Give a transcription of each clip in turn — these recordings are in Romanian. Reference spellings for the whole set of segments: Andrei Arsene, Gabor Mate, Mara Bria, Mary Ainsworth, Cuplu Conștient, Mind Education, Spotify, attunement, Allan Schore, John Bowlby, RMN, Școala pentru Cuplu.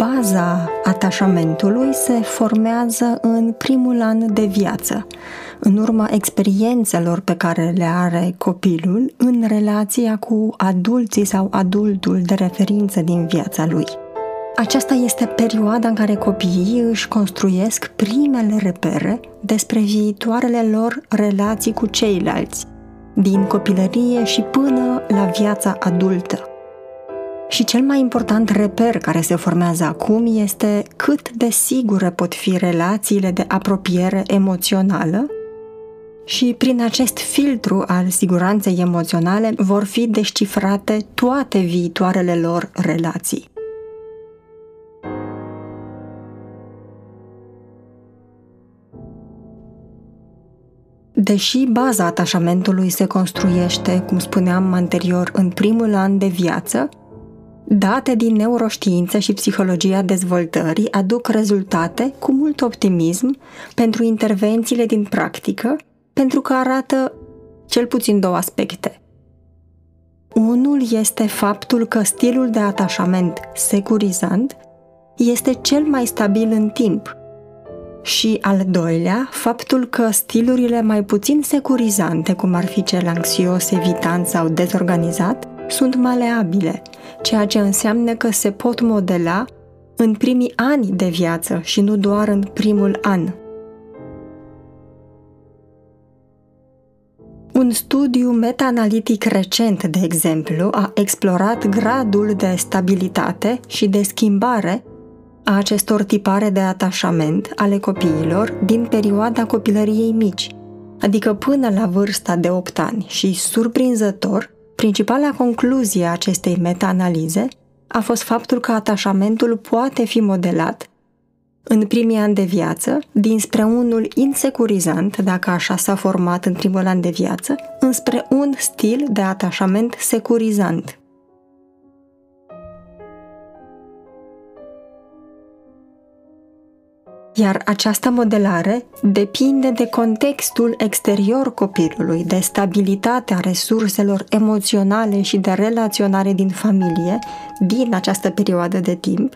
baza atașamentului se formează în primul an de viață, în urma experiențelor pe care le are copilul în relația cu adulții sau adultul de referință din viața lui. Aceasta este perioada în care copiii își construiesc primele repere despre viitoarele lor relații cu ceilalți, din copilărie și până la viața adultă. Și cel mai important reper care se formează acum este cât de sigure pot fi relațiile de apropiere emoțională și prin acest filtru al siguranței emoționale vor fi descifrate toate viitoarele lor relații. Deși baza atașamentului se construiește, cum spuneam anterior, în primul an de viață, date din neuroștiință și psihologia dezvoltării aduc rezultate cu mult optimism pentru intervențiile din practică, pentru că arată cel puțin două aspecte. Unul este faptul că stilul de atașament securizant este cel mai stabil în timp și, al doilea, faptul că stilurile mai puțin securizante, cum ar fi cel anxios, evitant sau dezorganizat, sunt maleabile, ceea ce înseamnă că se pot modela în primii ani de viață și nu doar în primul an. Un studiu meta-analitic recent, de exemplu, a explorat gradul de stabilitate și de schimbare a acestor tipare de atașament ale copiilor din perioada copilăriei mici, adică până la vârsta de 8 ani și, surprinzător, principala concluzie a acestei meta-analize a fost faptul că atașamentul poate fi modelat în primii ani de viață, dinspre unul insecurizant, dacă așa s-a format în primul an de viață, înspre un stil de atașament securizant. Iar această modelare depinde de contextul exterior copilului, de stabilitatea resurselor emoționale și de relaționare din familie din această perioadă de timp,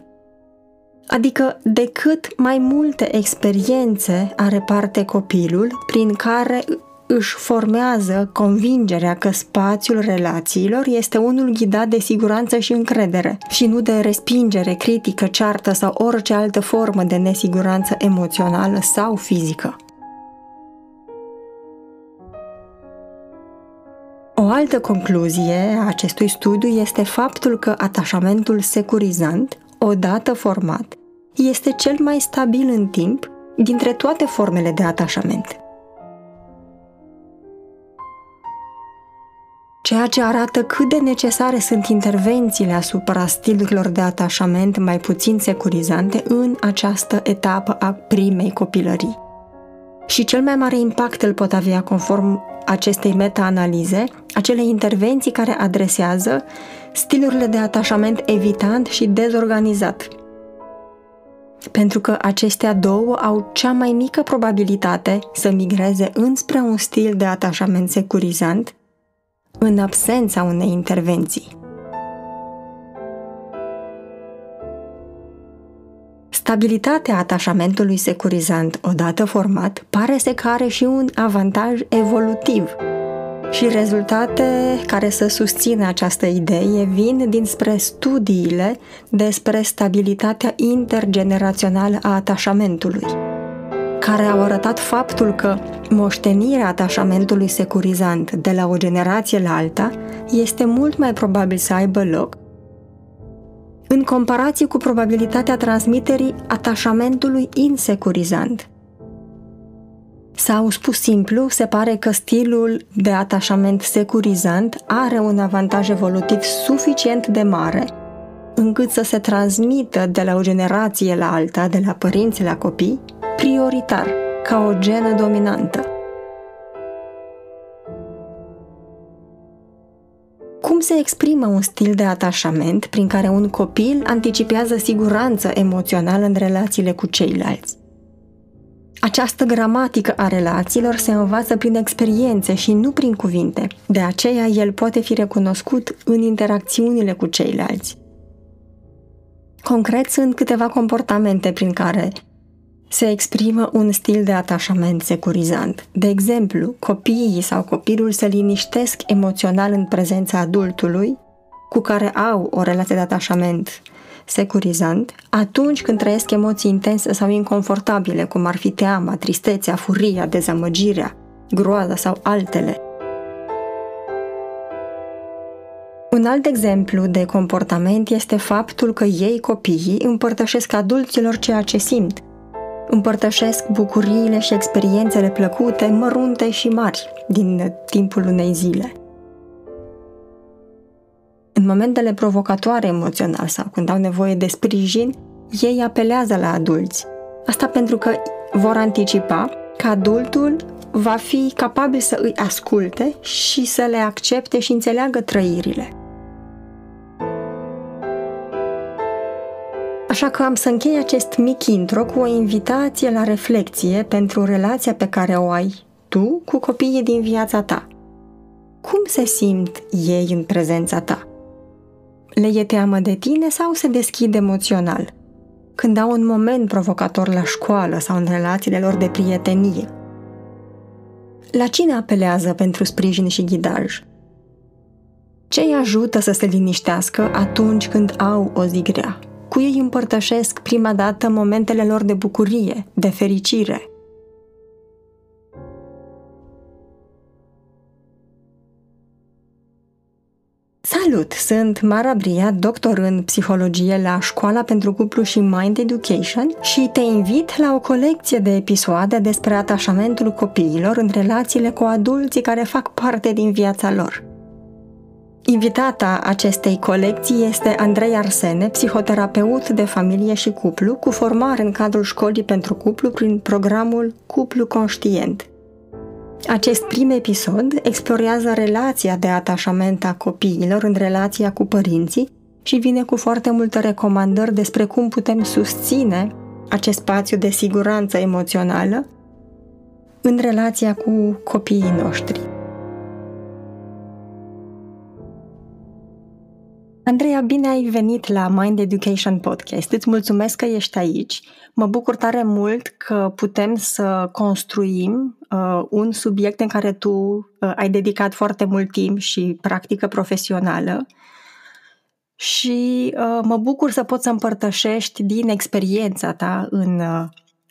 adică de cât mai multe experiențe are parte copilul prin care își formează convingerea că spațiul relațiilor este unul ghidat de siguranță și încredere și nu de respingere, critică, ceartă sau orice altă formă de nesiguranță emoțională sau fizică. O altă concluzie a acestui studiu este faptul că atașamentul securizant, odată format, este cel mai stabil în timp dintre toate formele de atașament. Ceea ce arată cât de necesare sunt intervențiile asupra stilurilor de atașament mai puțin securizante în această etapă a primei copilării. Și cel mai mare impact îl pot avea, conform acestei meta-analize, acele intervenții care adresează stilurile de atașament evitant și dezorganizat, pentru că acestea două au cea mai mică probabilitate să migreze înspre un stil de atașament securizant în absența unei intervenții. Stabilitatea atașamentului securizant, odată format, pare să are și un avantaj evolutiv și rezultate care să susțină această idee vin dinspre studiile despre stabilitatea intergenerațională a atașamentului, care au arătat faptul că moștenirea atașamentului securizant de la o generație la alta este mult mai probabil să aibă loc în comparație cu probabilitatea transmiterii atașamentului insecurizant. Sau, spus simplu, se pare că stilul de atașament securizant are un avantaj evolutiv suficient de mare încât să se transmită de la o generație la alta, de la părinți la copii, prioritar, ca o genă dominantă. Cum se exprimă un stil de atașament prin care un copil anticipează siguranță emoțională în relațiile cu ceilalți? Această gramatică a relațiilor se învață prin experiențe și nu prin cuvinte, de aceea el poate fi recunoscut în interacțiunile cu ceilalți. Concret, sunt câteva comportamente prin care se exprimă un stil de atașament securizant. De exemplu, copiii sau copilul se liniștesc emoțional în prezența adultului cu care au o relație de atașament securizant atunci când trăiesc emoții intense sau inconfortabile, cum ar fi teama, tristețea, furia, dezamăgirea, groaza sau altele. Un alt exemplu de comportament este faptul că ei, copiii, împărtășesc adulților ceea ce simt. Împărtășesc bucuriile și experiențele plăcute, mărunte și mari din timpul unei zile. În momentele provocatoare emoțional sau când au nevoie de sprijin, ei apelează la adulți. Asta pentru că vor anticipa că adultul va fi capabil să îi asculte și să le accepte și înțeleagă trăirile. Așa că am să închei acest mic intro cu o invitație la reflecție pentru relația pe care o ai tu cu copiii din viața ta. Cum se simt ei în prezența ta? Le e teamă de tine sau se deschid emoțional? Când au un moment provocator la școală sau în relațiile lor de prietenie? La cine apelează pentru sprijin și ghidaj? Ce îi ajută să se liniștească atunci când au o zi grea? Cu ei împărtășesc prima dată momentele lor de bucurie, de fericire. Salut! Sunt Mara Bria, doctor în psihologie la Școala pentru Cuplu și Mind Education și te invit la o colecție de episoade despre atașamentul copiilor în relațiile cu adulții care fac parte din viața lor. Invitata acestei colecții este Andrei Arsene, psihoterapeut de familie și cuplu, cu formare în cadrul Școlii pentru Cuplu prin programul Cuplu Conștient. Acest prim episod explorează relația de atașament a copiilor în relația cu părinții și vine cu foarte multe recomandări despre cum putem susține acest spațiu de siguranță emoțională în relația cu copiii noștri. Andreea, bine ai venit la Mind Education Podcast. Îți mulțumesc că ești aici. Mă bucur tare mult că putem să construim un subiect în care tu ai dedicat foarte mult timp și practică profesională și mă bucur să pot să împărtășești din experiența ta în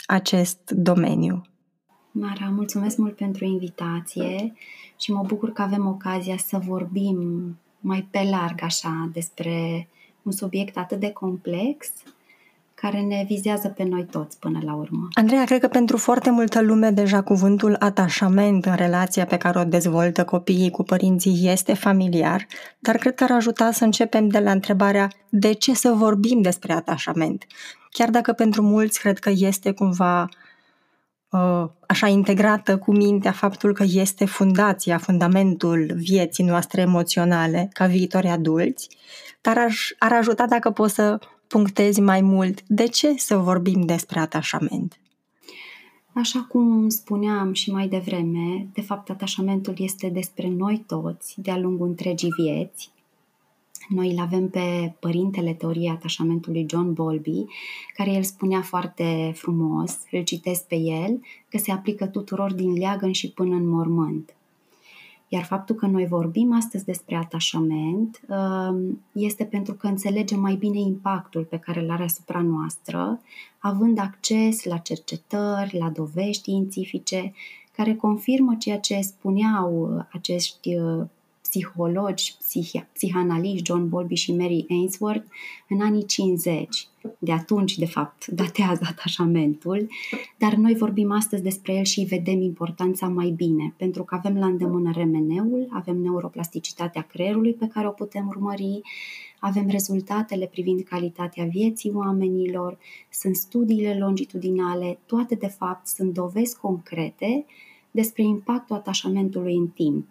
acest domeniu. Mara, mulțumesc mult pentru invitație și mă bucur că avem ocazia să vorbim mai pe larg așa despre un subiect atât de complex care ne vizează pe noi toți până la urmă. Andreea, cred că pentru foarte multă lume deja cuvântul atașament în relația pe care o dezvoltă copiii cu părinții este familiar, dar cred că ar ajuta să începem de la întrebarea de ce să vorbim despre atașament. Chiar dacă pentru mulți cred că este cumva așa integrată cu mintea faptul că este fundamentul vieții noastre emoționale ca viitori adulți, dar ar ajuta dacă poți să punctezi mai mult de ce să vorbim despre atașament. Așa cum spuneam și mai devreme, de fapt atașamentul este despre noi toți de-a lungul întregii vieți. Noi îl avem pe părintele teoriei atașamentului John Bowlby, care el spunea foarte frumos, îl citesc pe el, că se aplică tuturor din leagăn și până în mormânt. Iar faptul că noi vorbim astăzi despre atașament este pentru că înțelegem mai bine impactul pe care îl are asupra noastră, având acces la cercetări, la dovești științifice, care confirmă ceea ce spuneau acești psihologi, psihanaliști John Bowlby și Mary Ainsworth în anii 50. De atunci, de fapt, datează atașamentul, dar noi vorbim astăzi despre el și vedem importanța mai bine, pentru că avem la îndemână RMN-ul, avem neuroplasticitatea creierului pe care o putem urmări, avem rezultatele privind calitatea vieții oamenilor, sunt studiile longitudinale, toate, de fapt, sunt dovezi concrete despre impactul atașamentului în timp.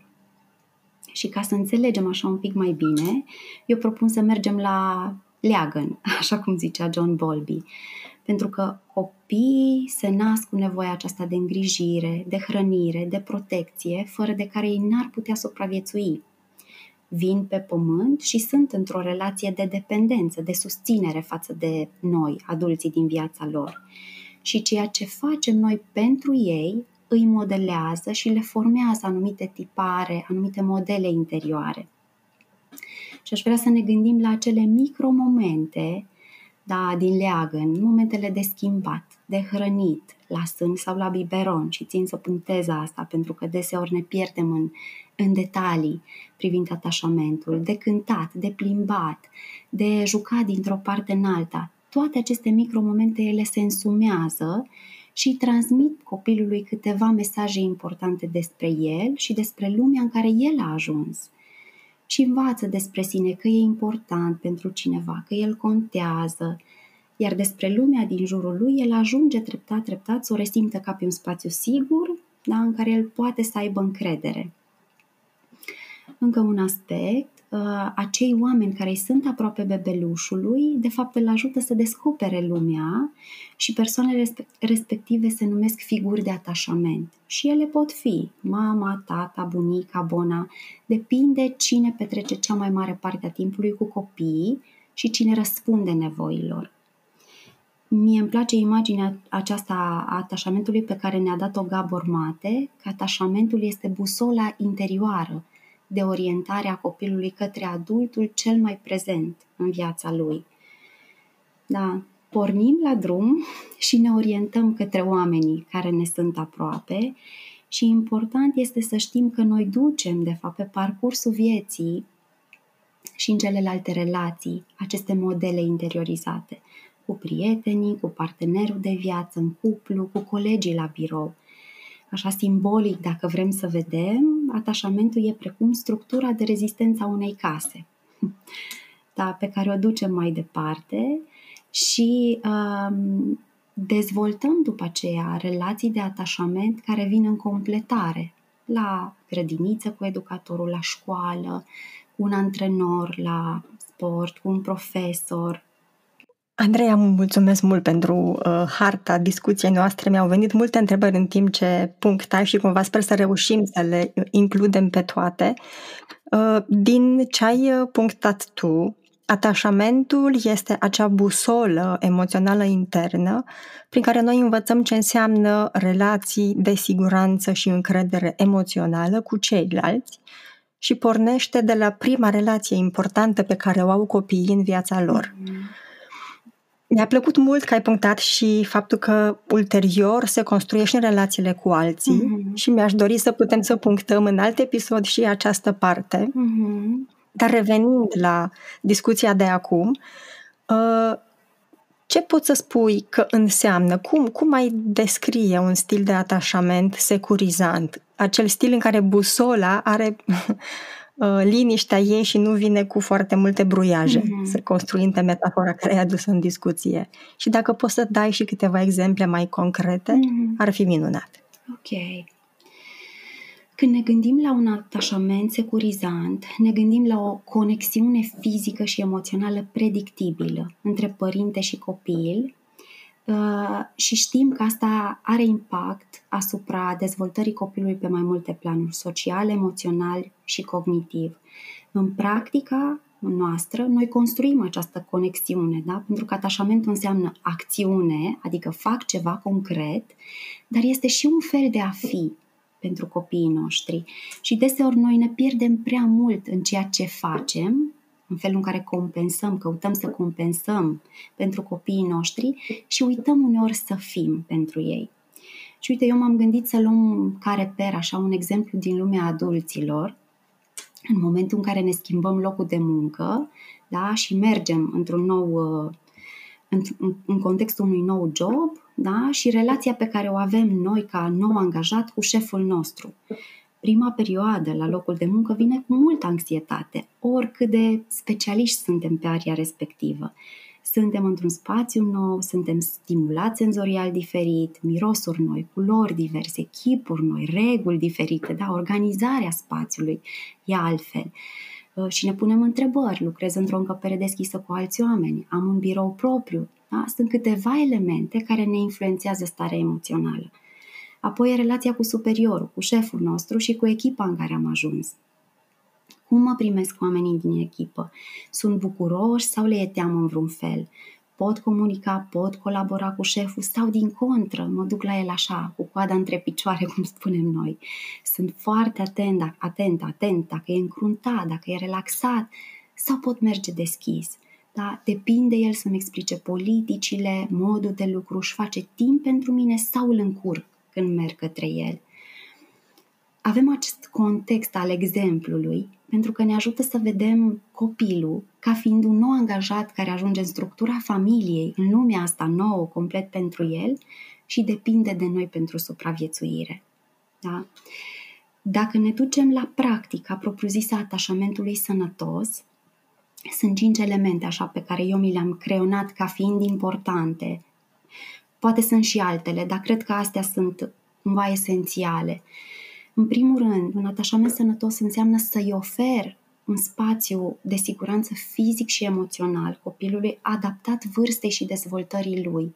Și ca să înțelegem așa un pic mai bine, eu propun să mergem la leagăn, așa cum zicea John Bowlby. Pentru că copiii se nasc cu nevoia aceasta de îngrijire, de hrănire, de protecție, fără de care ei n-ar putea supraviețui. vin pe pământ și sunt într-o relație de dependență, de susținere față de noi, adulții din viața lor. Și ceea ce facem noi pentru ei îi modelează și le formează anumite tipare, anumite modele interioare. Și aș vrea să ne gândim la acele micromomente, da, din leagăn, momentele de schimbat, de hrănit, la sân sau la biberon, și țin să punctez asta pentru că deseori ne pierdem în detalii privind atașamentul, de cântat, de plimbat, de jucat dintr-o parte în alta. Toate aceste micromomente ele se însumează și transmit copilului câteva mesaje importante despre el și despre lumea în care el a ajuns. Și învață despre sine că e important pentru cineva, că el contează, iar despre lumea din jurul lui el ajunge treptat, treptat să o resimtă ca pe un spațiu sigur, da, în care el poate să aibă încredere. Încă un aspect, acei oameni care sunt aproape bebelușului, de fapt îl ajută să descopere lumea și persoanele respective se numesc figuri de atașament. Și ele pot fi mama, tata, bunica, bona, depinde cine petrece cea mai mare parte a timpului cu copiii și cine răspunde nevoilor. Mie îmi place imaginea aceasta a atașamentului pe care ne-a dat-o Gabor Mate, că atașamentul este busola interioară de orientare a copilului către adultul cel mai prezent în viața lui. Da, pornim la drum și ne orientăm către oamenii care ne sunt aproape și important este să știm că noi ducem, de fapt, pe parcursul vieții și în celelalte relații aceste modele interiorizate cu prietenii, cu partenerul de viață, în cuplu, cu colegii la birou. Așa simbolic, dacă vrem să vedem, atașamentul e precum structura de rezistență a unei case, da, pe care o ducem mai departe și dezvoltăm după aceea relații de atașament care vin în completare la grădiniță cu educatorul, la școală, cu un antrenor, la sport, cu un profesor. Andreea, mulțumesc mult pentru harta discuției noastre. Mi-au venit multe întrebări în timp ce punctai și cumva sper să reușim să le includem pe toate. Din ce ai punctat tu, atașamentul este acea busolă emoțională internă prin care noi învățăm ce înseamnă relații de siguranță și încredere emoțională cu ceilalți și pornește de la prima relație importantă pe care o au copiii în viața lor. Mi-a plăcut mult că ai punctat și faptul că ulterior se construiește în relațiile cu alții și mi-aș dori să putem să punctăm în alt episod și această parte. Dar revenind la discuția de acum, ce poți să spui că înseamnă? Cum ai descrie un stil de atașament securizant? Acel stil în care busola are liniștea ei și nu vine cu foarte multe bruiaje, să construim metafora care ai adus în discuție. Și dacă poți să dai și câteva exemple mai concrete, ar fi minunat. Ok. Când ne gândim la un atașament securizant, ne gândim la o conexiune fizică și emoțională predictibilă între părinte și copil și știm că asta are impact asupra dezvoltării copilului pe mai multe planuri, social, emoțional și cognitiv. În practica noastră, noi construim această conexiune, da? Pentru că atașamentul înseamnă acțiune, adică fac ceva concret, dar este și un fel de a fi pentru copiii noștri. Și deseori noi ne pierdem prea mult în ceea ce facem, în felul în care compensăm, căutăm să compensăm pentru copiii noștri și uităm uneori să fim pentru ei. Și uite, eu m-am gândit să luăm ca reper, așa, un exemplu din lumea adulților, în momentul în care ne schimbăm locul de muncă, da, și mergem într-un nou, în contextul unui nou job, da, și relația pe care o avem noi ca nou angajat cu șeful nostru. Prima perioadă la locul de muncă vine cu multă anxietate, oricât de specialiști suntem pe area respectivă. Suntem într-un spațiu nou, suntem stimulați senzorial diferit, mirosuri noi, culori diverse, chipuri noi, reguli diferite, da, organizarea spațiului e altfel. Și ne punem întrebări, lucrez într-o încăpere deschisă cu alți oameni, am un birou propriu, da? Sunt câteva elemente care ne influențează starea emoțională. Apoi e relația cu superiorul, cu șeful nostru și cu echipa în care am ajuns, Cum mă primesc oamenii din echipă? Sunt bucuroși sau le e teamă în vreun fel? Pot comunica, pot colabora cu șeful, stau din contră, mă duc la el așa, cu coada între picioare, cum spunem noi. Sunt foarte atent, dacă e încruntat, dacă e relaxat, sau pot merge deschis. Da? Depinde el să-mi explice politicile, modul de lucru, își face timp pentru mine sau îl încurc când merg către el. Avem acest context al exemplului pentru că ne ajută să vedem copilul ca fiind un nou angajat care ajunge în structura familiei, în lumea asta nouă, complet pentru el și depinde de noi pentru supraviețuire. Da? Dacă ne ducem la practica propriu-zisă a atașamentului sănătos, sunt 5 elemente așa pe care eu mi le-am creionat ca fiind importante. Poate sunt și altele, dar cred că astea sunt cumva esențiale. În primul rând, un atașament sănătos înseamnă să-i ofer un spațiu de siguranță fizic și emoțional copilului adaptat vârstei și dezvoltării lui.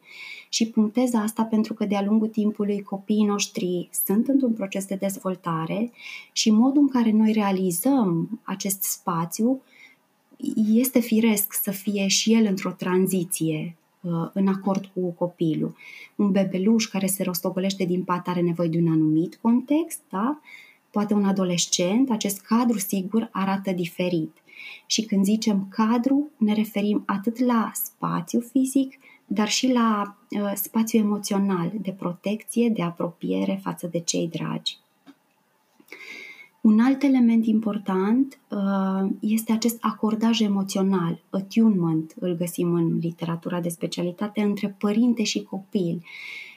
Și punctez asta pentru că de-a lungul timpului copiii noștri sunt într-un proces de dezvoltare și modul în care noi realizăm acest spațiu este firesc să fie și el într-o tranziție în acord cu copilul. Un bebeluș care se rostogolește din pat are nevoie de un anumit context, da? Poate un adolescent, acest cadru sigur arată diferit. Și când zicem cadru, ne referim atât la spațiu fizic, dar și la spațiu emoțional, de protecție, de apropiere față de cei dragi. Un alt element important este acest acordaj emoțional, attunement, îl găsim în literatura de specialitate, între părinte și copil.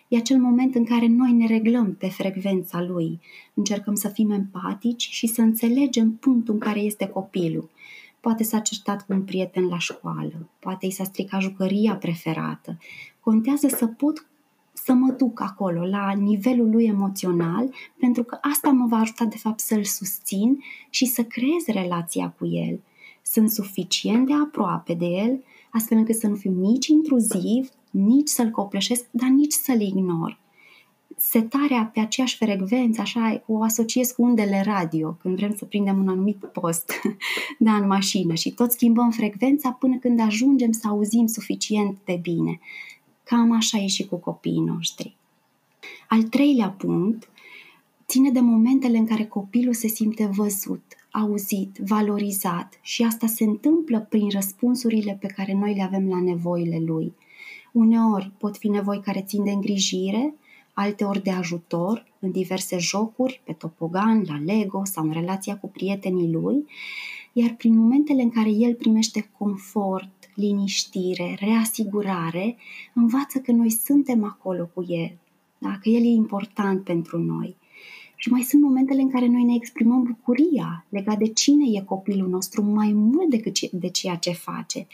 E acel moment în care noi ne reglăm pe frecvența lui, încercăm să fim empatici și să înțelegem punctul în care este copilul. Poate s-a certat cu un prieten la școală, poate i s-a stricat jucăria preferată. Contează să mă duc acolo, la nivelul lui emoțional, pentru că asta mă va ajuta, de fapt, să-l susțin și să creez relația cu el. Sunt suficient de aproape de el, astfel încât să nu fiu nici intruziv, nici să-l copleșesc, dar nici să-l ignor. Setarea pe aceeași frecvență, așa, o asociez cu undele radio, când vrem să prindem un anumit post, da, în mașină, și tot schimbăm frecvența până când ajungem să auzim suficient de bine. Cam așa e și cu copiii noștri. Al treilea punct ține de momentele în care copilul se simte văzut, auzit, valorizat și asta se întâmplă prin răspunsurile pe care noi le avem la nevoile lui. Uneori pot fi nevoi care țin de îngrijire, alteori de ajutor, în diverse jocuri, pe topogan, la Lego sau în relația cu prietenii lui, iar prin momentele în care el primește confort, liniștire, reasigurare, învață că noi suntem acolo cu el, da? Că el e important pentru noi. Și mai sunt momentele în care noi ne exprimăm bucuria legat de cine e copilul nostru mai mult decât de ceea ce face.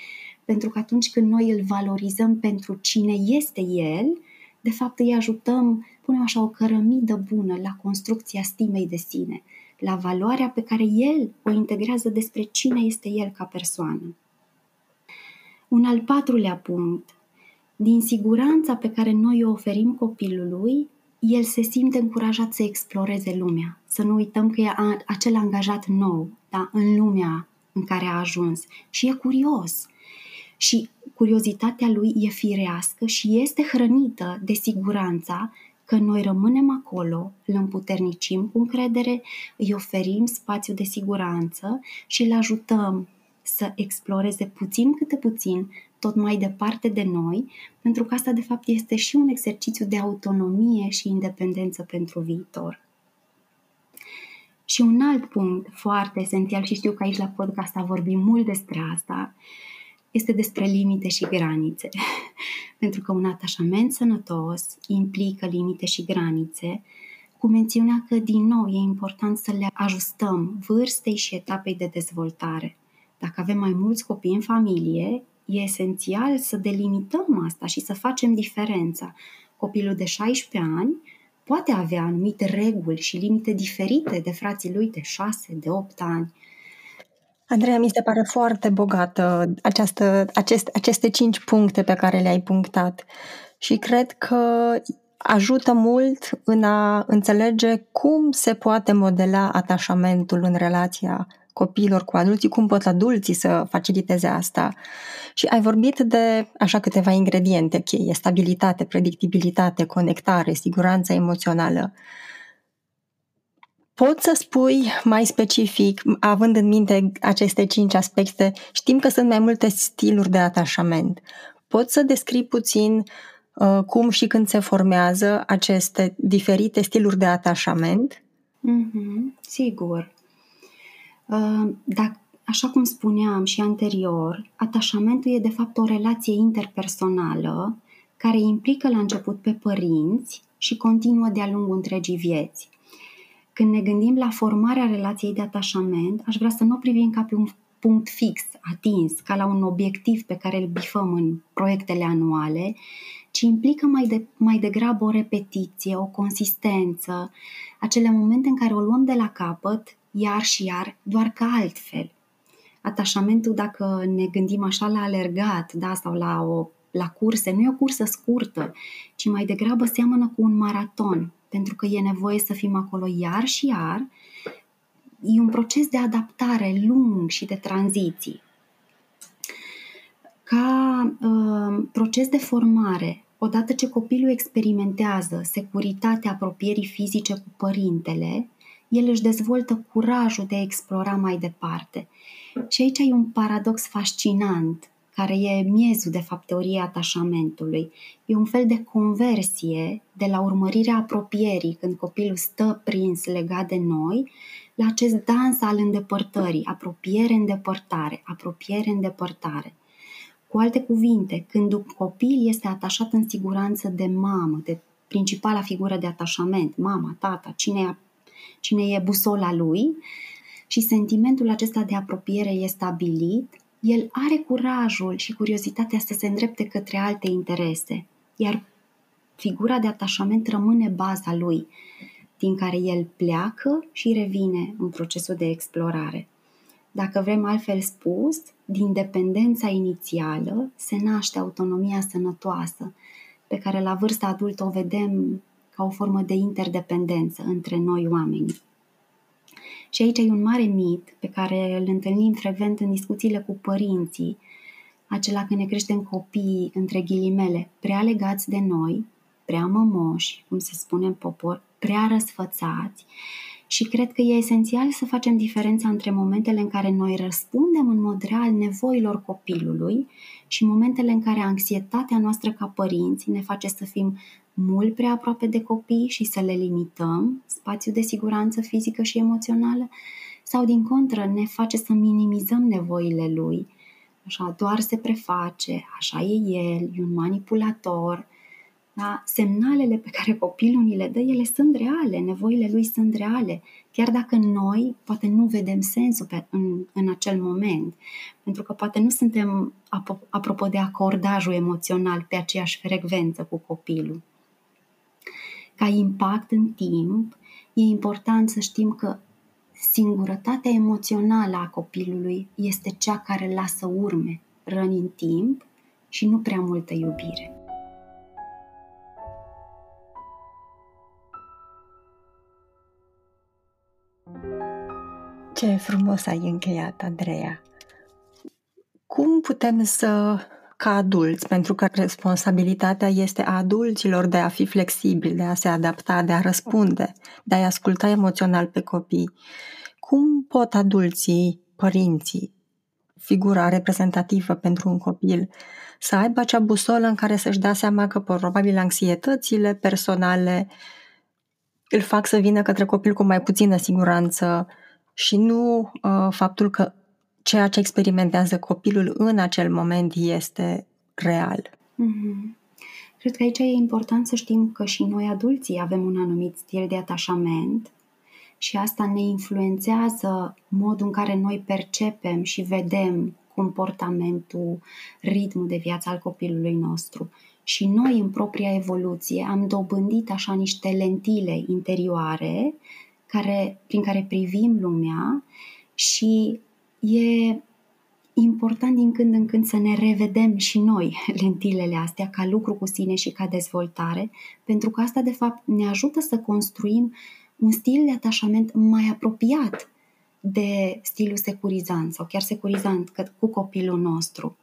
Pentru că atunci când noi îl valorizăm pentru cine este el, de fapt îi ajutăm, punem așa o cărămidă bună la construcția stimei de sine, la valoarea pe care el o integrează despre cine este el ca persoană. Un al patrulea punct. Din siguranța pe care noi o oferim copilului, el se simte încurajat să exploreze lumea. Să nu uităm că e acel angajat nou, da, în lumea în care a ajuns și e curios. Și curiozitatea lui e firească și este hrănită de siguranța că noi rămânem acolo, îl împuternicim cu încredere, îi oferim spațiu de siguranță și îl ajutăm să exploreze puțin câte puțin, tot mai departe de noi, pentru că asta de fapt este și un exercițiu de autonomie și independență pentru viitor. Și un alt punct foarte esențial, și știu că aici la podcast vorbim mult despre asta, este despre limite și granițe. Pentru că un atașament sănătos implică limite și granițe, cu mențiunea că din nou e important să le ajustăm vârstei și etapei de dezvoltare. Dacă avem mai mulți copii în familie, e esențial să delimităm asta și să facem diferența. Copilul de 16 ani poate avea anumite reguli și limite diferite de frații lui de 6, de 8 ani. Andreea, mi se pare foarte bogată aceste 5 puncte pe care le-ai punctat și cred că ajută mult în a înțelege cum se poate modela atașamentul în relația copiilor cu adulții, cum pot adulții să faciliteze asta. Și ai vorbit de așa câteva ingrediente cheie, stabilitate, predictibilitate, conectare, siguranță emoțională. Poți să spui mai specific, având în minte aceste 5 aspecte, știm că sunt mai multe stiluri de atașament. Poți să descrii puțin cum și când se formează aceste diferite stiluri de atașament? Sigur. Dacă, așa cum spuneam și anterior, atașamentul e de fapt o relație interpersonală care implică la început pe părinți și continuă de-a lungul întregii vieți. Când ne gândim la formarea relației de atașament, aș vrea să nu o privim ca pe un punct fix atins, ca la un obiectiv pe care îl bifăm în proiectele anuale, ci implică mai degrabă o repetiție, o consistență, acele momente în care o luăm de la capăt, iar și iar, doar că altfel. Atașamentul, dacă ne gândim așa la alergat, da, sau la curse, nu e o cursă scurtă, ci mai degrabă seamănă cu un maraton, pentru că e nevoie să fim acolo iar și iar. E un proces de adaptare lung și de tranziții. Ca proces de formare, odată ce copilul experimentează securitatea apropierii fizice cu părintele, el își dezvoltă curajul de a explora mai departe. Și aici e un paradox fascinant, care e miezul, de fapt, teoriei atașamentului. E un fel de conversie de la urmărirea apropierii, când copilul stă prins, legat de noi, la acest dans al îndepărtării, apropiere-îndepărtare, apropiere-îndepărtare. Cu alte cuvinte, când un copil este atașat în siguranță de mamă, de principala figură de atașament, mama, tata, cine e busola lui, și sentimentul acesta de apropiere e stabilit, el are curajul și curiozitatea să se îndrepte către alte interese, iar figura de atașament rămâne baza lui, din care el pleacă și revine în procesul de explorare. Dacă vrem altfel spus, din dependența inițială se naște autonomia sănătoasă, pe care la vârsta adultă o vedem ca o formă de interdependență între noi oamenii. Și aici e un mare mit pe care îl întâlnim frecvent în discuțiile cu părinții, acela că ne creștem copiii, între ghilimele, prea legați de noi, prea mămoși, cum se spune în popor, prea răsfățați, și cred că e esențial să facem diferența între momentele în care noi răspundem în mod real nevoilor copilului și momentele în care anxietatea noastră ca părinți ne face să fim mult prea aproape de copii și să le limităm spațiul de siguranță fizică și emoțională, sau din contră ne face să minimizăm nevoile lui. Așa doar se preface, așa e el, e un manipulator. Da? Semnalele pe care copilul ni le dă, ele sunt reale, nevoile lui sunt reale, chiar dacă noi poate nu vedem sensul în acel moment, pentru că poate nu suntem, apropo de acordajul emoțional, pe aceeași frecvență cu copilul. Ca impact în timp, e important să știm că singurătatea emoțională a copilului este cea care lasă urme, răni în timp și nu prea multă iubire. Ce frumos ai încheiat, Andreea! Cum putem să, ca adulți, pentru că responsabilitatea este a adulților de a fi flexibili, de a se adapta, de a răspunde, de a-i asculta emoțional pe copii, cum pot adulții, părinții, figura reprezentativă pentru un copil, să aibă acea busolă în care să-și dea seama că probabil anxietățile personale îl fac să vină către copil cu mai puțină siguranță și nu faptul că ceea ce experimentează copilul în acel moment este real. Mm-hmm. Cred că aici e important să știm că și noi adulții avem un anumit stil de atașament și asta ne influențează modul în care noi percepem și vedem comportamentul, ritmul de viață al copilului nostru. Și noi, în propria evoluție, am dobândit așa niște lentile interioare prin care privim lumea și e important din când în când să ne revedem și noi lentilele astea ca lucru cu sine și ca dezvoltare, pentru că asta de fapt ne ajută să construim un stil de atașament mai apropiat de stilul securizant sau chiar securizant cu copilul nostru.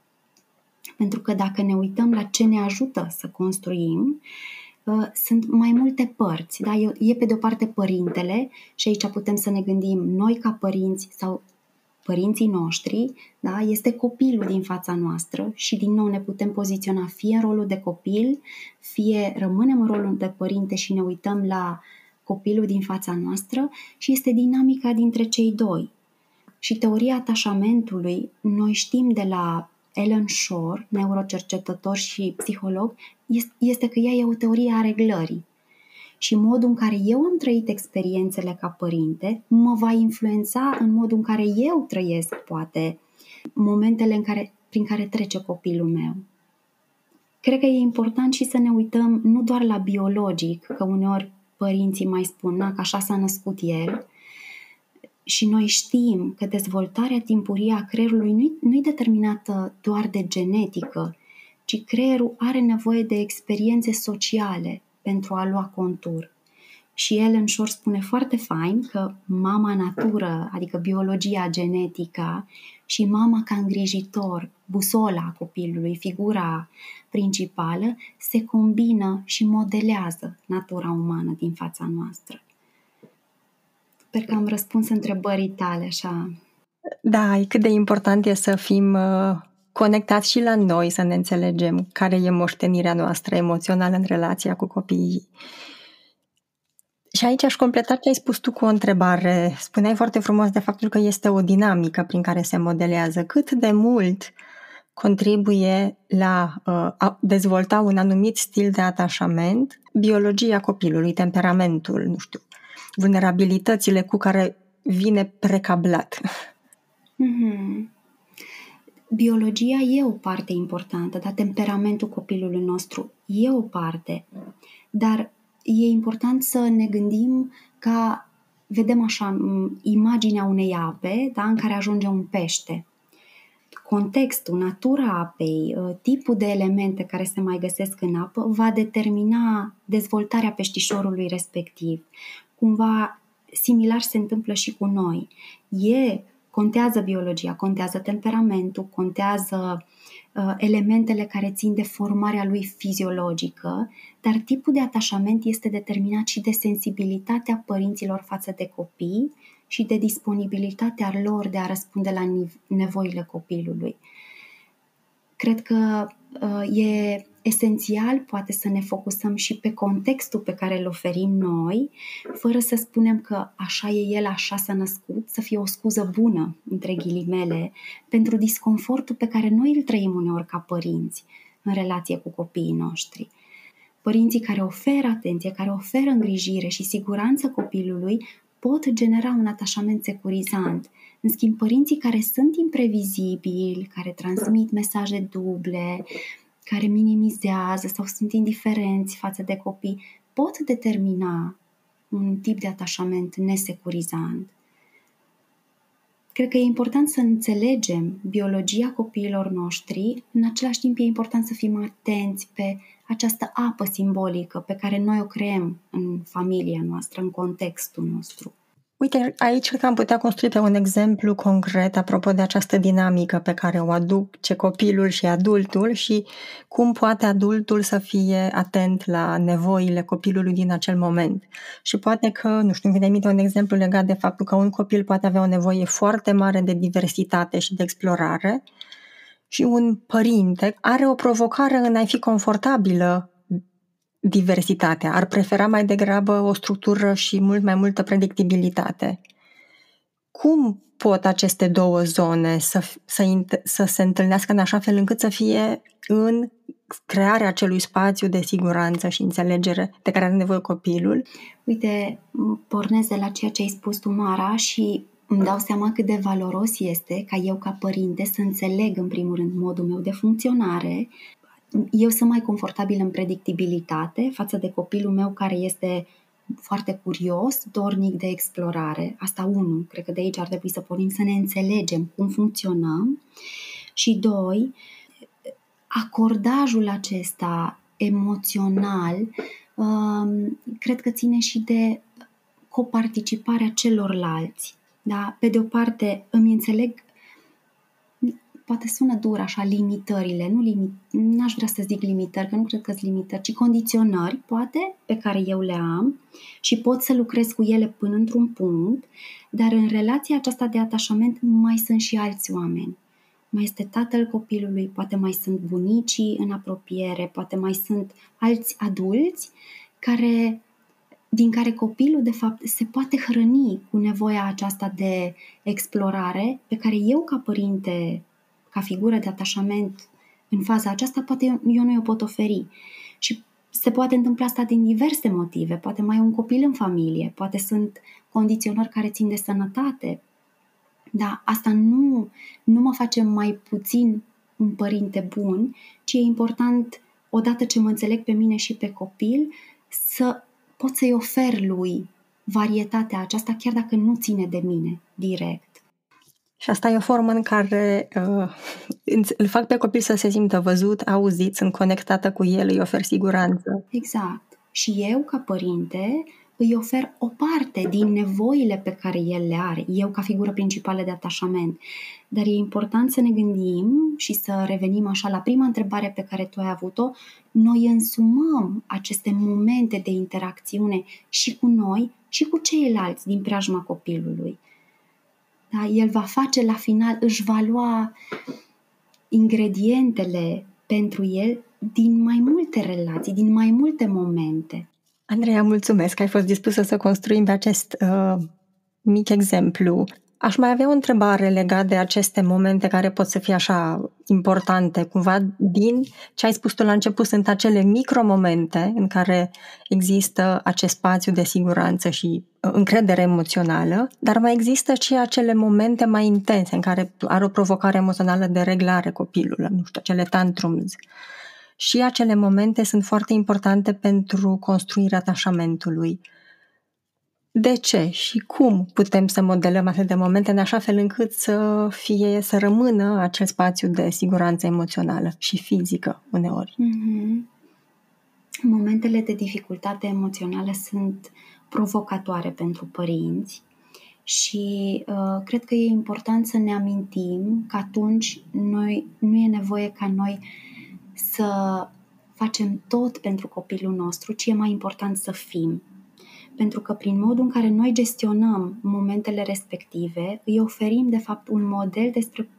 Pentru că dacă ne uităm la ce ne ajută să construim, sunt mai multe părți. Da? E pe de-o parte părintele și aici putem să ne gândim noi ca părinți sau părinții noștri, da? Este copilul din fața noastră și din nou ne putem poziționa fie în rolul de copil, fie rămânem în rolul de părinte și ne uităm la copilul din fața noastră și este dinamica dintre cei doi. Și teoria atașamentului, noi știm de la Allan Schore, neurocercetător și psiholog, este că ea e o teorie a reglării. Și modul în care eu am trăit experiențele ca părinte mă va influența în modul în care eu trăiesc, poate, momentele prin care trece copilul meu. Cred că e important și să ne uităm nu doar la biologic, că uneori părinții mai spun că așa s-a născut el, și noi știm că dezvoltarea timpurie a creierului nu-i determinată doar de genetică, ci creierul are nevoie de experiențe sociale pentru a lua contur. Și Allan Schore spune foarte fain că mama natură, adică biologia, genetica și mama ca îngrijitor, busola copilului, figura principală, se combină și modelează natura umană din fața noastră. Sper că am răspuns întrebării tale, așa. Da, e cât de important e să fim conectați și la noi, să ne înțelegem care e moștenirea noastră emoțională în relația cu copiii. Și aici aș completa ce ai spus tu cu o întrebare. Spuneai foarte frumos de faptul că este o dinamică prin care se modelează. Cât de mult contribuie la a dezvolta un anumit stil de atașament, biologia copilului, temperamentul, nu știu, vulnerabilitățile cu care vine precablat. Mm-hmm. Biologia e o parte importantă, dar temperamentul copilului nostru e o parte. Dar e important să ne gândim ca, vedem așa, imaginea unei ape, da, în care ajunge un pește. Contextul, natura apei, tipul de elemente care se mai găsesc în apă va determina dezvoltarea peștișorului respectiv. Cumva similar se întâmplă și cu noi. Contează biologia, contează temperamentul, contează elementele care țin de formarea lui fiziologică, dar tipul de atașament este determinat și de sensibilitatea părinților față de copii și de disponibilitatea lor de a răspunde la nevoile copilului. Cred că e esențial poate să ne focusăm și pe contextul pe care îl oferim noi, fără să spunem că așa e el, așa s-a născut, să fie o scuză bună, între ghilimele, pentru disconfortul pe care noi îl trăim uneori ca părinți în relație cu copiii noștri. Părinții care oferă atenție, care oferă îngrijire și siguranță copilului pot genera un atașament securizant. În schimb, părinții care sunt imprevizibili, care transmit mesaje duble, care minimizează sau sunt indiferenți față de copii, pot determina un tip de atașament nesecurizant. Cred că e important să înțelegem biologia copiilor noștri, în același timp e important să fim atenți pe această apă simbolică pe care noi o creăm în familia noastră, în contextul nostru. Uite, aici cred că am putea construi pe un exemplu concret apropo de această dinamică pe care o aduce copilul și adultul și cum poate adultul să fie atent la nevoile copilului din acel moment. Și poate că, nu știu, îmi vine în minte un exemplu legat de faptul că un copil poate avea o nevoie foarte mare de diversitate și de explorare și un părinte are o provocare în a-i fi confortabilă diversitatea, ar prefera mai degrabă o structură și mult mai multă predictibilitate. Cum pot aceste două zone să se întâlnească în așa fel încât să fie în crearea acelui spațiu de siguranță și înțelegere de care are nevoie copilul? Uite, pornesc de la ceea ce ai spus tu, Mara, și îmi dau seama cât de valoros este ca eu ca părinte să înțeleg în primul rând modul meu de funcționare. Eu sunt mai confortabil în predictibilitate față de copilul meu care este foarte curios, dornic de explorare. Asta unu, cred că de aici ar trebui să pornim, să ne înțelegem cum funcționăm. Și doi, acordajul acesta emoțional cred că ține și de coparticiparea celorlalți. Da? Pe de o parte îmi înțeleg, poate sună dur așa, limitările, n-aș vrea să zic limitări, că nu cred că-s limitări, ci condiționări, poate, pe care eu le am și pot să lucrez cu ele până într-un punct, dar în relația aceasta de atașament mai sunt și alți oameni. Mai este tatăl copilului, poate mai sunt bunicii în apropiere, poate mai sunt alți adulți din care copilul, de fapt, se poate hrăni cu nevoia aceasta de explorare pe care eu, ca părinte, ca figură de atașament în faza aceasta, poate eu nu o pot oferi. Și se poate întâmpla asta din diverse motive. Poate mai e un copil în familie, poate sunt condiționări care țin de sănătate. Dar asta nu mă face mai puțin un părinte bun, ci e important, odată ce mă înțeleg pe mine și pe copil, să pot să-i ofer lui varietatea aceasta, chiar dacă nu ține de mine direct. Și asta e o formă în care îl fac pe copil să se simtă văzut, auzit, sunt conectată cu el, îi ofer siguranță. Exact. Și eu, ca părinte, îi ofer o parte din nevoile pe care el le are, eu ca figură principală de atașament. Dar e important să ne gândim și să revenim așa la prima întrebare pe care tu ai avut-o, noi însumăm aceste momente de interacțiune și cu noi și cu ceilalți din preajma copilului. Da? El va face la final, își va lua ingredientele pentru el din mai multe relații, din mai multe momente. Andreea, mulțumesc că ai fost dispusă să construim pe acest mic exemplu. Aș mai avea o întrebare legată de aceste momente care pot să fie așa importante, cumva din ce ai spus tu la început, sunt acele micromomente în care există acest spațiu de siguranță și încredere emoțională, dar mai există și acele momente mai intense în care are o provocare emoțională de reglare copilul, nu știu, acele tantrums. Și acele momente sunt foarte importante pentru construirea atașamentului. De ce și cum putem să modelăm atât de momente în așa fel încât să rămână acel spațiu de siguranță emoțională și fizică uneori? Mm-hmm. Momentele de dificultate emoțională sunt provocatoare pentru părinți și cred că e important să ne amintim că atunci nu e nevoie ca noi să facem tot pentru copilul nostru, ci e mai important să fim. Pentru că prin modul în care noi gestionăm momentele respective, îi oferim de fapt un model despre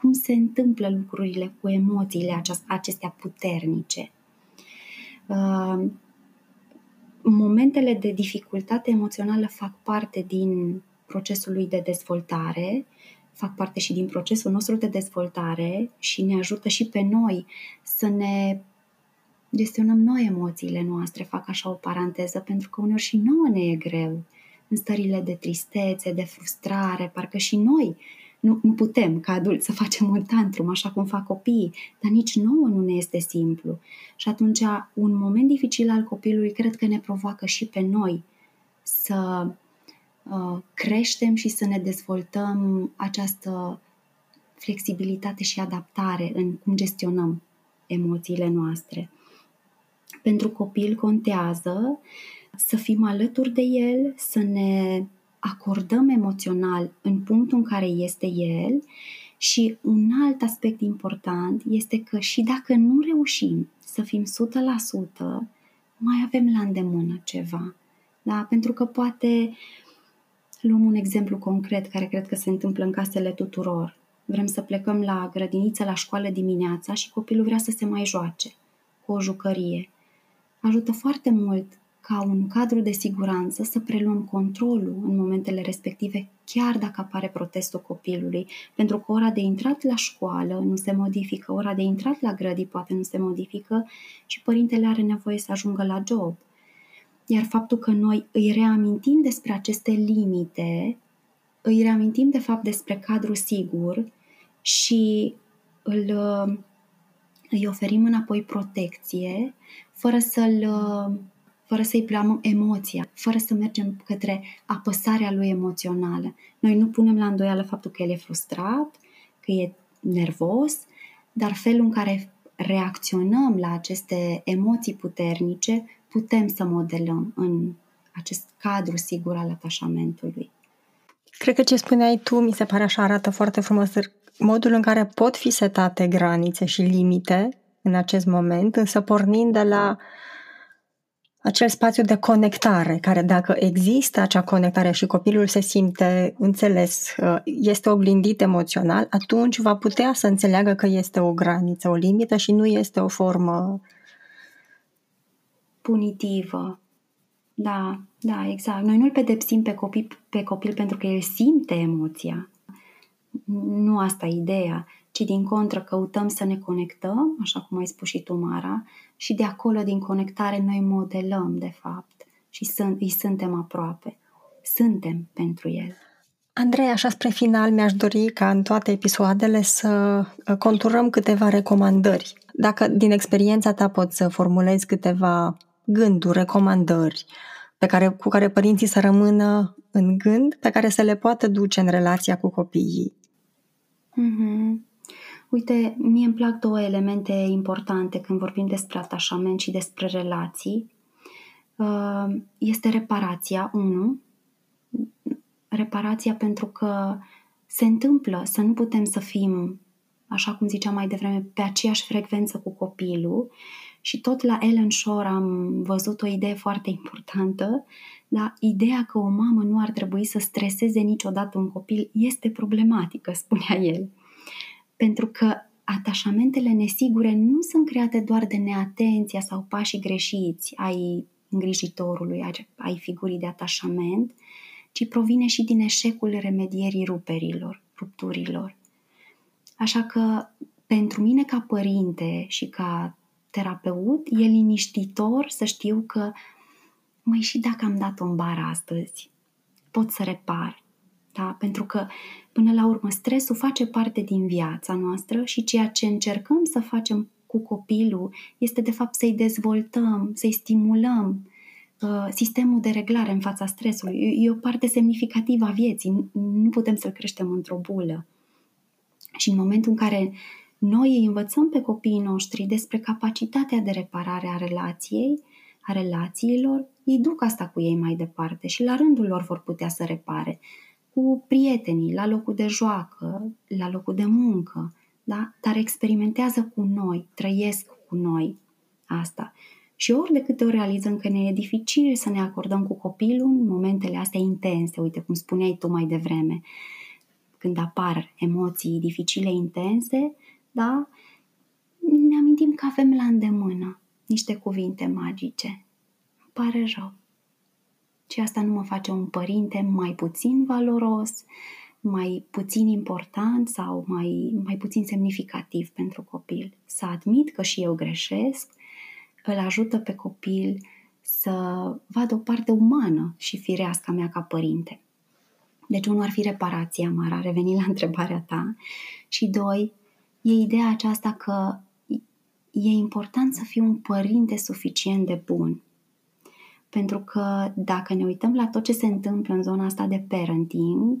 cum se întâmplă lucrurile cu emoțiile acestea puternice. Momentele de dificultate emoțională fac parte din procesul lui de dezvoltare, fac parte și din procesul nostru de dezvoltare și ne ajută și pe noi să ne gestionăm noi emoțiile noastre. Fac așa o paranteză, pentru că uneori și nouă ne e greu în stările de tristețe, de frustrare, parcă și noi nu putem ca adulți să facem un tantrum așa cum fac copiii, dar nici nouă nu ne este simplu. Și atunci un moment dificil al copilului cred că ne provoacă și pe noi să creștem și să ne dezvoltăm această flexibilitate și adaptare în cum gestionăm emoțiile noastre. Pentru copil contează să fim alături de el, să ne acordăm emoțional în punctul în care este el și un alt aspect important este că și dacă nu reușim să fim 100%, mai avem la îndemână ceva. Da? Pentru că poate luăm un exemplu concret care cred că se întâmplă în casele tuturor. Vrem să plecăm la grădiniță, la școală dimineața și copilul vrea să se mai joace cu o jucărie. Ajută foarte mult ca un cadru de siguranță să preluăm controlul în momentele respective, chiar dacă apare protestul copilului, pentru că ora de intrat la școală nu se modifică, ora de intrat la grădii poate nu se modifică și părintele are nevoie să ajungă la job. Iar faptul că noi îi reamintim despre aceste limite, îi reamintim de fapt despre cadrul sigur și îi oferim înapoi protecție, fără să-i blamăm emoția, fără să mergem către apăsarea lui emoțională. Noi nu punem la îndoială faptul că el e frustrat, că e nervos, dar felul în care reacționăm la aceste emoții puternice putem să modelăm în acest cadru sigur al atașamentului. Cred că ce spuneai tu, mi se pare așa, arată foarte frumos modul în care pot fi setate granițe și limite în acest moment, însă pornind de la acel spațiu de conectare, care dacă există acea conectare și copilul se simte înțeles, este oglindit emoțional, atunci va putea să înțeleagă că este o graniță, o limită și nu este o formă punitivă. Da, da, exact. Noi nu-l pedepsim pe copil pentru că el simte emoția. Nu asta e ideea, ci din contră căutăm să ne conectăm, așa cum ai spus și tu, Mara, și de acolo, din conectare, noi modelăm, de fapt, și îi suntem aproape. Suntem pentru el. Andrei, așa spre final, mi-aș dori ca în toate episoadele să conturăm câteva recomandări. Dacă din experiența ta poți să formulezi câteva gânduri, recomandări cu care părinții să rămână în gând, pe care să le poată duce în relația cu copiii. Mm-hmm. Uite, mie îmi plac două elemente importante când vorbim despre atașament și despre relații. Este reparația, reparația pentru că se întâmplă să nu putem să fim, așa cum ziceam mai devreme, pe aceeași frecvență cu copilul. Și tot la Allan Schore am văzut o idee foarte importantă, dar ideea că o mamă nu ar trebui să streseze niciodată un copil este problematică, spunea el. Pentru că atașamentele nesigure nu sunt create doar de neatenția sau pașii greșiți ai îngrijitorului, ai figurii de atașament, ci provine și din eșecul remedierii rupturilor. Așa că, pentru mine ca părinte și ca terapeut, e liniștitor să știu că, și dacă am dat-o în bară astăzi, pot să repar. Da? Pentru că, până la urmă, stresul face parte din viața noastră și ceea ce încercăm să facem cu copilul este, de fapt, să-i dezvoltăm, să-i stimulăm sistemul de reglare în fața stresului. E o parte semnificativă a vieții. Nu putem să-l creștem într-o bulă. Și în momentul în care noi îi învățăm pe copiii noștri despre capacitatea de reparare a relațiilor, îi duc asta cu ei mai departe și la rândul lor vor putea să repare. Cu prietenii, la locul de joacă, la locul de muncă, da? Dar experimentează cu noi, trăiesc cu noi asta. Și ori de câte ori realizăm că ne e dificil să ne acordăm cu copilul în momentele astea intense, uite cum spuneai tu mai devreme, când apar emoții dificile, intense, da? Ne amintim că avem la îndemână niște cuvinte magice. Îmi pare rău. Și asta nu mă face un părinte mai puțin valoros, mai puțin important sau mai puțin semnificativ pentru copil. Să admit că și eu greșesc îl ajută pe copil să vadă o parte umană și firească a mea ca părinte. Deci, unul ar fi reparația, Mara, reveni la întrebarea ta. Și doi, e ideea aceasta că e important să fii un părinte suficient de bun. Pentru că dacă ne uităm la tot ce se întâmplă în zona asta de parenting,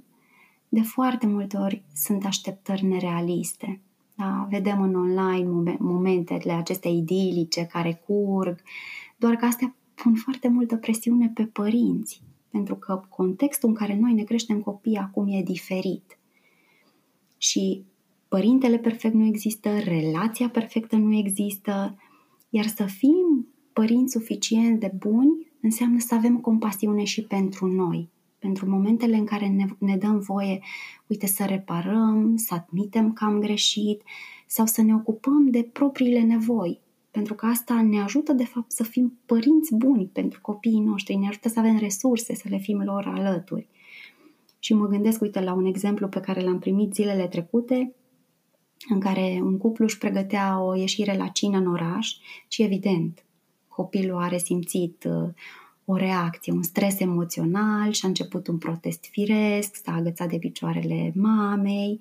de foarte multe ori sunt așteptări nerealiste. Da? Vedem în online momentele acestea idilice care curg, doar că astea pun foarte multă presiune pe părinți. Pentru că contextul în care noi ne creștem copiii acum e diferit. Și părintele perfect nu există, relația perfectă nu există, iar să fim părinți suficient de buni înseamnă să avem compasiune și pentru noi, pentru momentele în care ne dăm voie, uite, să reparăm, să admitem că am greșit sau să ne ocupăm de propriile nevoi. Pentru că asta ne ajută, de fapt, să fim părinți buni pentru copiii noștri, ne ajută să avem resurse, să le fim lor alături. Și mă gândesc, uite, la un exemplu pe care l-am primit zilele trecute, în care un cuplu își pregătea o ieșire la cină în oraș și, evident, copilul a resimțit o reacție, un stres emoțional și a început un protest firesc, s-a agățat de picioarele mamei.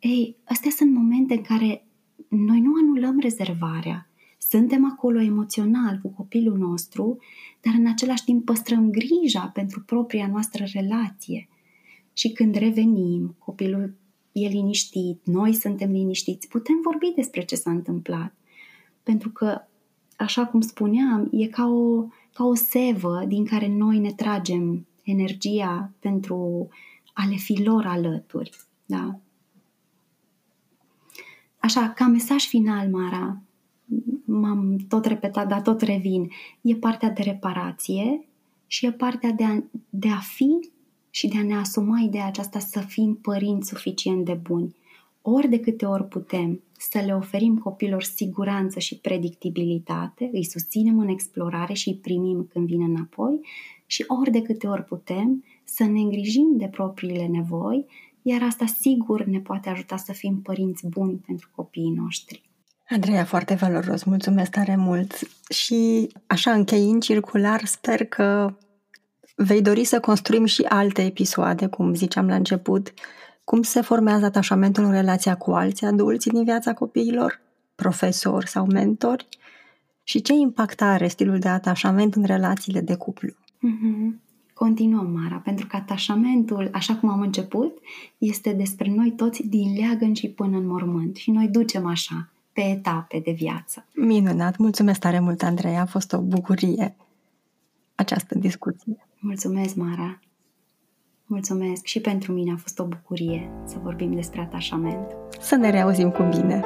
Ei, astea sunt momente în care noi nu anulăm rezervarea. Suntem acolo emoțional cu copilul nostru, dar în același timp păstrăm grija pentru propria noastră relație. Și când revenim, copilul e liniștit, noi suntem liniștiți, putem vorbi despre ce s-a întâmplat. Pentru că, așa cum spuneam, e ca o sevă din care noi ne tragem energia pentru a le fi lor alături. Da? Așa, ca mesaj final, Mara, m-am tot repetat, dar tot revin, e partea de reparație și e partea de a fi și de a ne asuma ideea aceasta să fim părinți suficient de buni. Ori de câte ori putem să le oferim copilor siguranță și predictibilitate, îi susținem în explorare și îi primim când vin înapoi, și ori de câte ori putem să ne îngrijim de propriile nevoi, iar asta sigur ne poate ajuta să fim părinți buni pentru copiii noștri. Andreea, foarte valoros, mulțumesc tare mult și așa închei în circular, sper că vei dori să construim și alte episoade, cum ziceam la început, cum se formează atașamentul în relația cu alți adulți din viața copiilor, profesori sau mentori și ce impact are stilul de atașament în relațiile de cuplu. Mm-hmm. Continuăm, Mara, pentru că atașamentul, așa cum am început, este despre noi toți din leagăn și până în mormânt și noi ducem așa, pe etape de viață. Minunat! Mulțumesc tare mult, Andreea! A fost o bucurie această discuție. Mulțumesc, Mara! Mulțumesc! Și pentru mine a fost o bucurie să vorbim despre atașament. Să ne reauzim cu bine!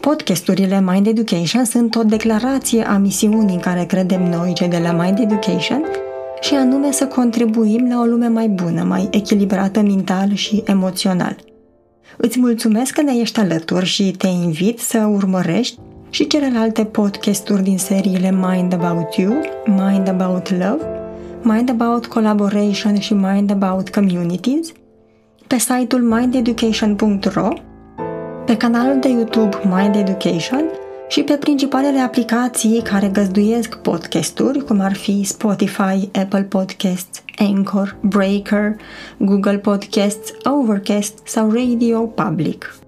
Podcasturile Mind Education sunt o declarație a misiunii în care credem noi, cei de la Mind Education, și anume să contribuim la o lume mai bună, mai echilibrată mental și emoțional. Îți mulțumesc că ne ești alături și te invit să urmărești și celelalte podcasturi din seriile Mind About You, Mind About Love, Mind About Collaboration și Mind About Communities pe site-ul mindeducation.ro, pe canalul de YouTube Mind Education și pe principalele aplicații care găzduiesc podcasturi, cum ar fi Spotify, Apple Podcasts, Anchor, Breaker, Google Podcasts, Overcast sau Radio Public.